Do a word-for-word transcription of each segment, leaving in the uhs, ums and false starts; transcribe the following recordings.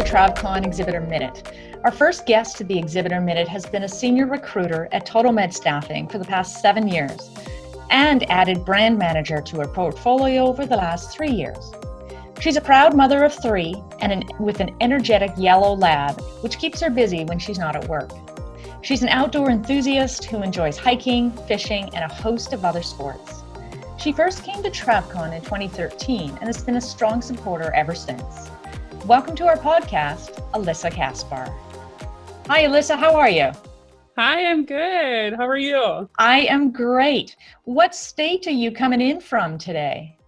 the TravCon Exhibitor Minute. Our first guest to the Exhibitor Minute has been a senior recruiter at TotalMed Staffing for the past seven years and added brand manager to her portfolio over the last three years. She's a proud mother of three and an, with an energetic yellow lab, which keeps her busy when she's not at work. She's an outdoor enthusiast who enjoys hiking, fishing, and a host of other sports. She first came to TravCon in twenty thirteen and has been a strong supporter ever since. Welcome to our podcast, Alyssa Kaspar. Hi, Alyssa, how are you? Hi, I'm good. How are you? I am great. What state are you coming in from today?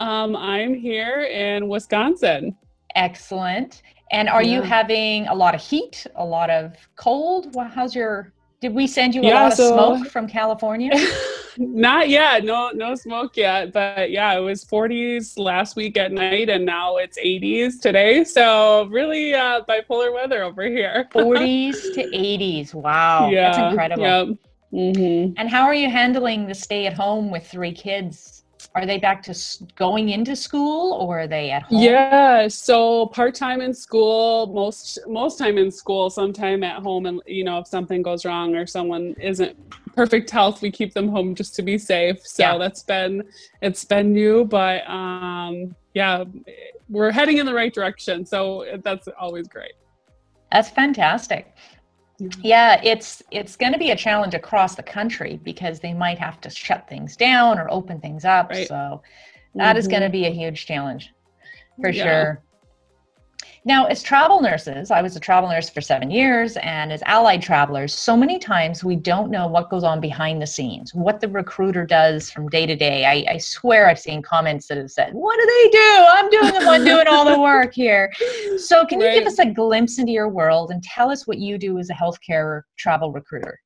Um, I'm here in Wisconsin. Excellent. And are yeah. you having a lot of heat, a lot of cold? Well, how's your, did we send you a yeah, lot of so, smoke from California? Not yet. No, no smoke yet. But yeah, it was forties last week at night and now it's eighties today. So really uh, bipolar weather over here. forties to eighties. Wow. Yeah, that's incredible. Yep. Mm-hmm. And how are you handling the stay at home with three kids? Are they back to going into school or are they at home? Yeah, so part-time in school, most most time in school, sometime at home. And, you know, if something goes wrong or someone isn't perfect health, we keep them home just to be safe. So yeah. that's been, it's been new, but um, yeah, we're heading in the right direction. So that's always great. That's fantastic. Yeah, it's it's going to be a challenge across the country because they might have to shut things down or open things up. Right. So that mm-hmm. is going to be a huge challenge for yeah. sure. Now, as travel nurses, I was a travel nurse for seven years, and as allied travelers, so many times we don't know what goes on behind the scenes, what the recruiter does from day to day. I, I swear I've seen comments that have said, what do they do? I'm doing the one doing all the work here. So can right. you give us a glimpse into your world and tell us what you do as a healthcare travel recruiter?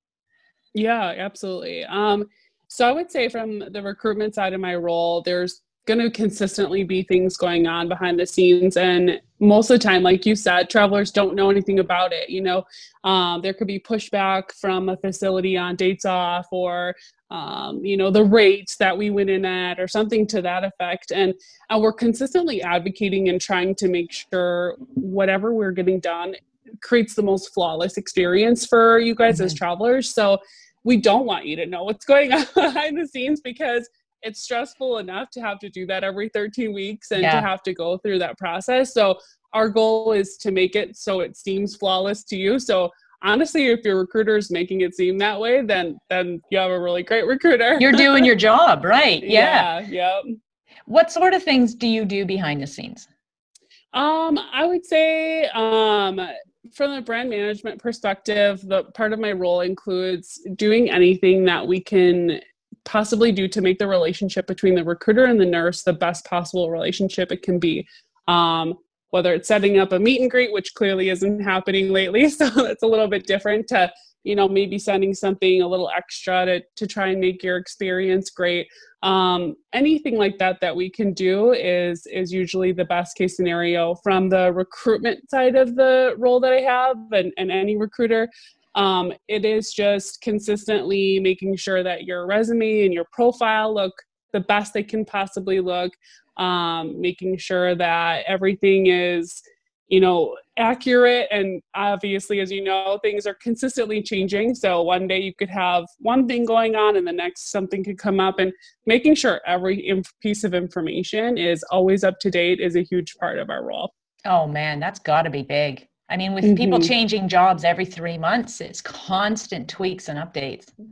Yeah, absolutely. Um, so I would say from the recruitment side of my role, there's going to consistently be things going on behind the scenes. And most of the time, like you said, travelers don't know anything about it. You know, um, there could be pushback from a facility on dates off or, um, you know, the rates that we went in at or something to that effect. And uh, we're consistently advocating and trying to make sure whatever we're getting done creates the most flawless experience for you guys mm-hmm. as travelers. So we don't want you to know what's going on behind the scenes because it's stressful enough to have to do that every thirteen weeks and yeah. to have to go through that process. So our goal is to make it so it seems flawless to you. So honestly, if your recruiter is making it seem that way, then then you have a really great recruiter. You're doing your job, right? Yeah. yeah. Yep. What sort of things do you do behind the scenes? Um, I would say um, from the brand management perspective, the part of my role includes doing anything that we can possibly do to make the relationship between the recruiter and the nurse the best possible relationship it can be. Um, whether it's setting up a meet and greet, which clearly isn't happening lately, so that's a little bit different to, you know, maybe sending something a little extra to to try and make your experience great. Um, anything like that that we can do is is usually the best case scenario from the recruitment side of the role that I have and, and any recruiter. Um, it is just consistently making sure that your resume and your profile look the best they can possibly look, um, making sure that everything is, you know, accurate. And obviously, as you know, things are consistently changing. So one day you could have one thing going on and the next something could come up, and making sure every inf- piece of information is always up to date is a huge part of our role. Oh man, that's gotta be big. I mean, with mm-hmm. people changing jobs every three months, it's constant tweaks and updates. Well,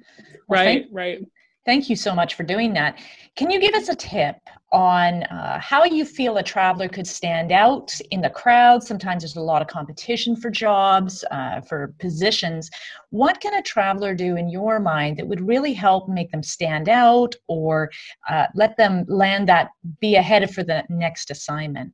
right, thank, right. Thank you so much for doing that. Can you give us a tip on uh, how you feel a traveler could stand out in the crowd? Sometimes there's a lot of competition for jobs, uh, for positions. What can a traveler do in your mind that would really help make them stand out or uh, let them land that, be ahead for the next assignment?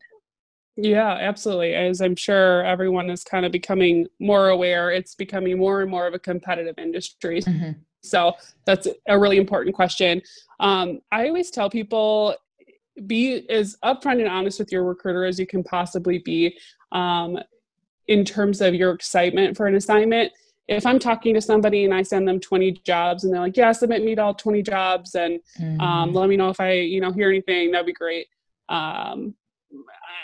Yeah, absolutely. As I'm sure everyone is kind of becoming more aware, it's becoming more and more of a competitive industry. Mm-hmm. So that's a really important question. Um, I always tell people, be as upfront and honest with your recruiter as you can possibly be um, in terms of your excitement for an assignment. If I'm talking to somebody and I send them twenty jobs and they're like, yeah, submit me to all twenty jobs and mm-hmm. um, let me know if I, you know, hear anything, that'd be great. Um,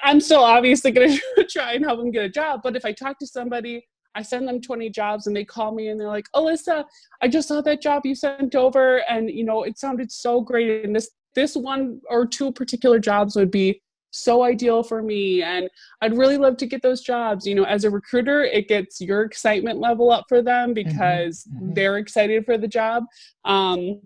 I'm so obviously going to try and help them get a job. But if I talk to somebody, I send them twenty jobs and they call me and they're like, Alyssa, I just saw that job you sent over. And, you know, it sounded so great. And this, this one or two particular jobs would be so ideal for me. And I'd really love to get those jobs. You know, as a recruiter, it gets your excitement level up for them because mm-hmm. Mm-hmm. they're excited for the job. Um,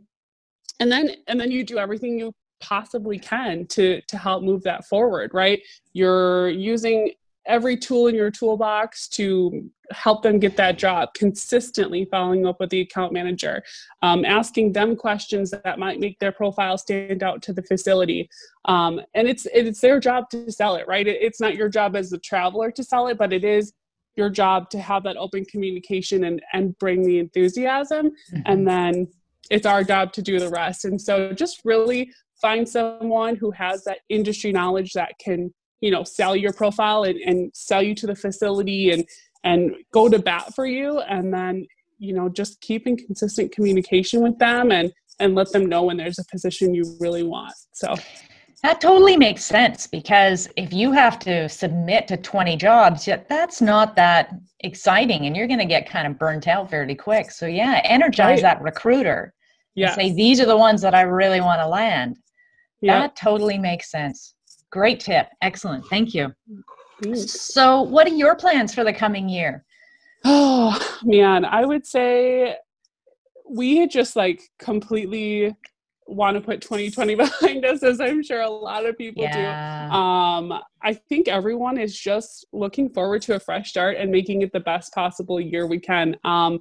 and then, and then you do everything you possibly can to, to help move that forward, right? You're using every tool in your toolbox to help them get that job, consistently following up with the account manager, um, asking them questions that might make their profile stand out to the facility. Um, and it's, it's their job to sell it, right? It's not your job as a traveler to sell it, but it is your job to have that open communication and, and bring the enthusiasm. Mm-hmm. And then it's our job to do the rest. And so just really find someone who has that industry knowledge that can, you know, sell your profile and, and sell you to the facility and, and go to bat for you. And then, you know, just keep in consistent communication with them and, and let them know when there's a position you really want. So that totally makes sense, because if you have to submit to twenty jobs, yet that's not that exciting and you're going to get kind of burnt out fairly quick. So yeah, energize right. that recruiter. Yeah. Say, these are the ones that I really want to land. Yep. That totally makes sense. Great tip. Excellent. Thank you. So what are your plans for the coming year? Oh, man, I would say we just like completely want to put twenty twenty behind us, as I'm sure a lot of people yeah. do. Um, I think everyone is just looking forward to a fresh start and making it the best possible year we can. Um,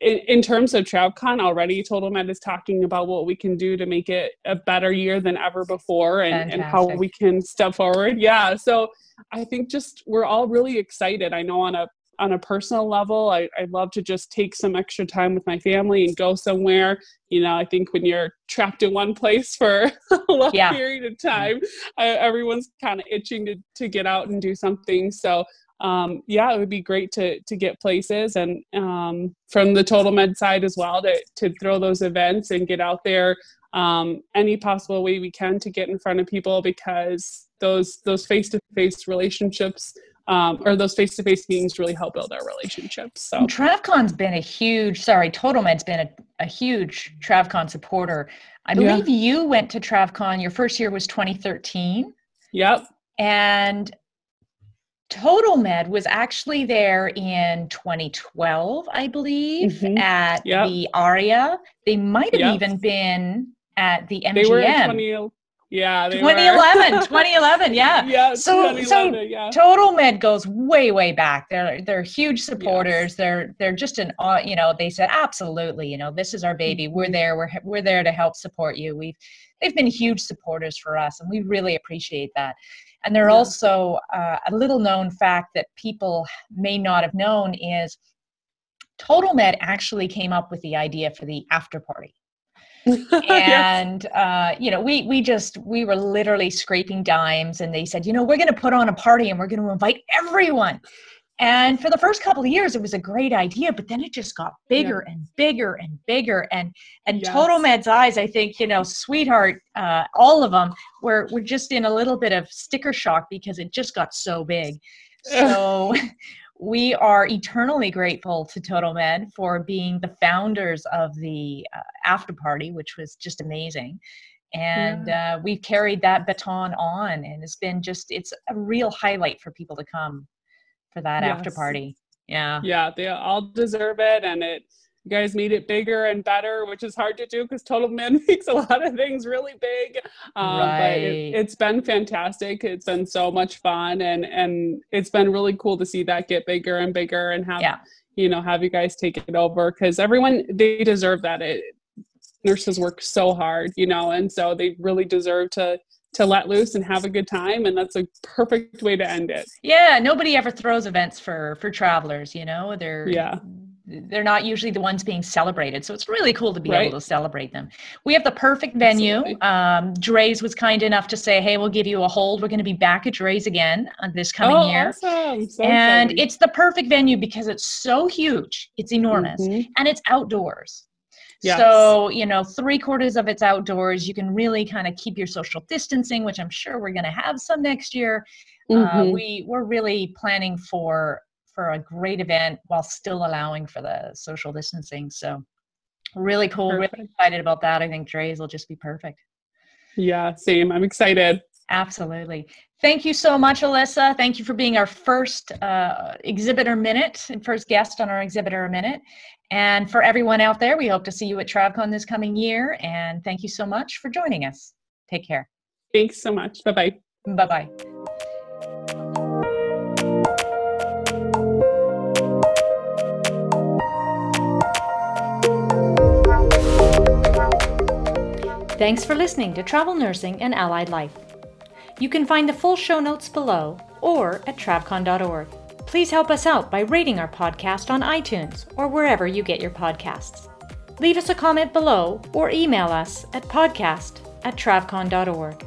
in, in terms of TravCon already, TotalMed is talking about what we can do to make it a better year than ever before and, and how we can step forward. Yeah. So I think just we're all really excited. I know on a on a personal level, I, I love to just take some extra time with my family and go somewhere. You know, I think when you're trapped in one place for a long yeah. period of time, I, everyone's kind of itching to, to get out and do something. So um, yeah, it would be great to to get places and um, from the TotalMed side as well to to throw those events and get out there um, any possible way we can to get in front of people, because those those face-to-face relationships um, or those face-to-face meetings really help build our relationships. So TravCon's been a huge, sorry, TotalMed's been a, a huge TravCon supporter. I believe yeah. you went to TravCon, your first year was twenty thirteen. Yep. And TotalMed was actually there in twenty twelve, I believe, mm-hmm. at yep. the ARIA. They might have yep. even been at the M G M. They were in twenty eleven. Yeah, they twenty eleven, were. twenty eleven, yeah. Yeah, so, twenty eleven, so yeah. TotalMed goes way, way back. They're they're huge supporters. Yes. They're they're just an awe, you know. They said absolutely, you know, this is our baby. We're there. We're we're there to help support you. We've they've been huge supporters for us, and we really appreciate that. And they're yeah. also uh, a little known fact that people may not have known is TotalMed actually came up with the idea for the after party. and, uh, you know, we, we just, we were literally scraping dimes, and they said, you know, we're going to put on a party and we're going to invite everyone. And for the first couple of years, it was a great idea, but then it just got bigger yeah. and bigger and bigger. And, and yes. TotalMed's eyes, I think, you know, sweetheart, uh, all of them were, were just in a little bit of sticker shock because it just got so big. So we are eternally grateful to TotalMed for being the founders of the uh, after party, which was just amazing. And yeah. uh, we've carried that baton on, and it's been just, it's a real highlight for people to come for that yes. after party. Yeah. Yeah. They all deserve it. And it, you guys made it bigger and better, which is hard to do because TotalMed makes a lot of things really big. Um, right. But it, it's been fantastic. It's been so much fun, and, and it's been really cool to see that get bigger and bigger and have, yeah. you know, have you guys take it over, because everyone, they deserve that. It, nurses work so hard, you know, and so they really deserve to to let loose and have a good time. And that's a perfect way to end it. Yeah. Nobody ever throws events for, for travelers, you know, they're, yeah. they're not usually the ones being celebrated. So it's really cool to be right. able to celebrate them. We have the perfect venue. Um, Drai's was kind enough to say, hey, we'll give you a hold. We're going to be back at Drai's again on this coming oh, year. Awesome. So and exciting. It's the perfect venue because it's so huge. It's enormous. Mm-hmm. And it's outdoors. Yes. So, you know, three quarters of it's outdoors. You can really kind of keep your social distancing, which I'm sure we're going to have some next year. Mm-hmm. Uh, we, we're really planning for, for a great event while still allowing for the social distancing. So really cool. Perfect. Really excited about that. I think Drai's will just be perfect. Yeah, same. I'm excited. Absolutely. Thank you so much, Alyssa. Thank you for being our first uh, Exhibitor Minute and first guest on our Exhibitor Minute. And for everyone out there, we hope to see you at TravCon this coming year. And thank you so much for joining us. Take care. Thanks so much. Bye-bye. Bye-bye. Thanks for listening to Travel Nursing and Allied Life. You can find the full show notes below or at travcon dot org. Please help us out by rating our podcast on iTunes or wherever you get your podcasts. Leave us a comment below or email us at podcast at travcon dot org.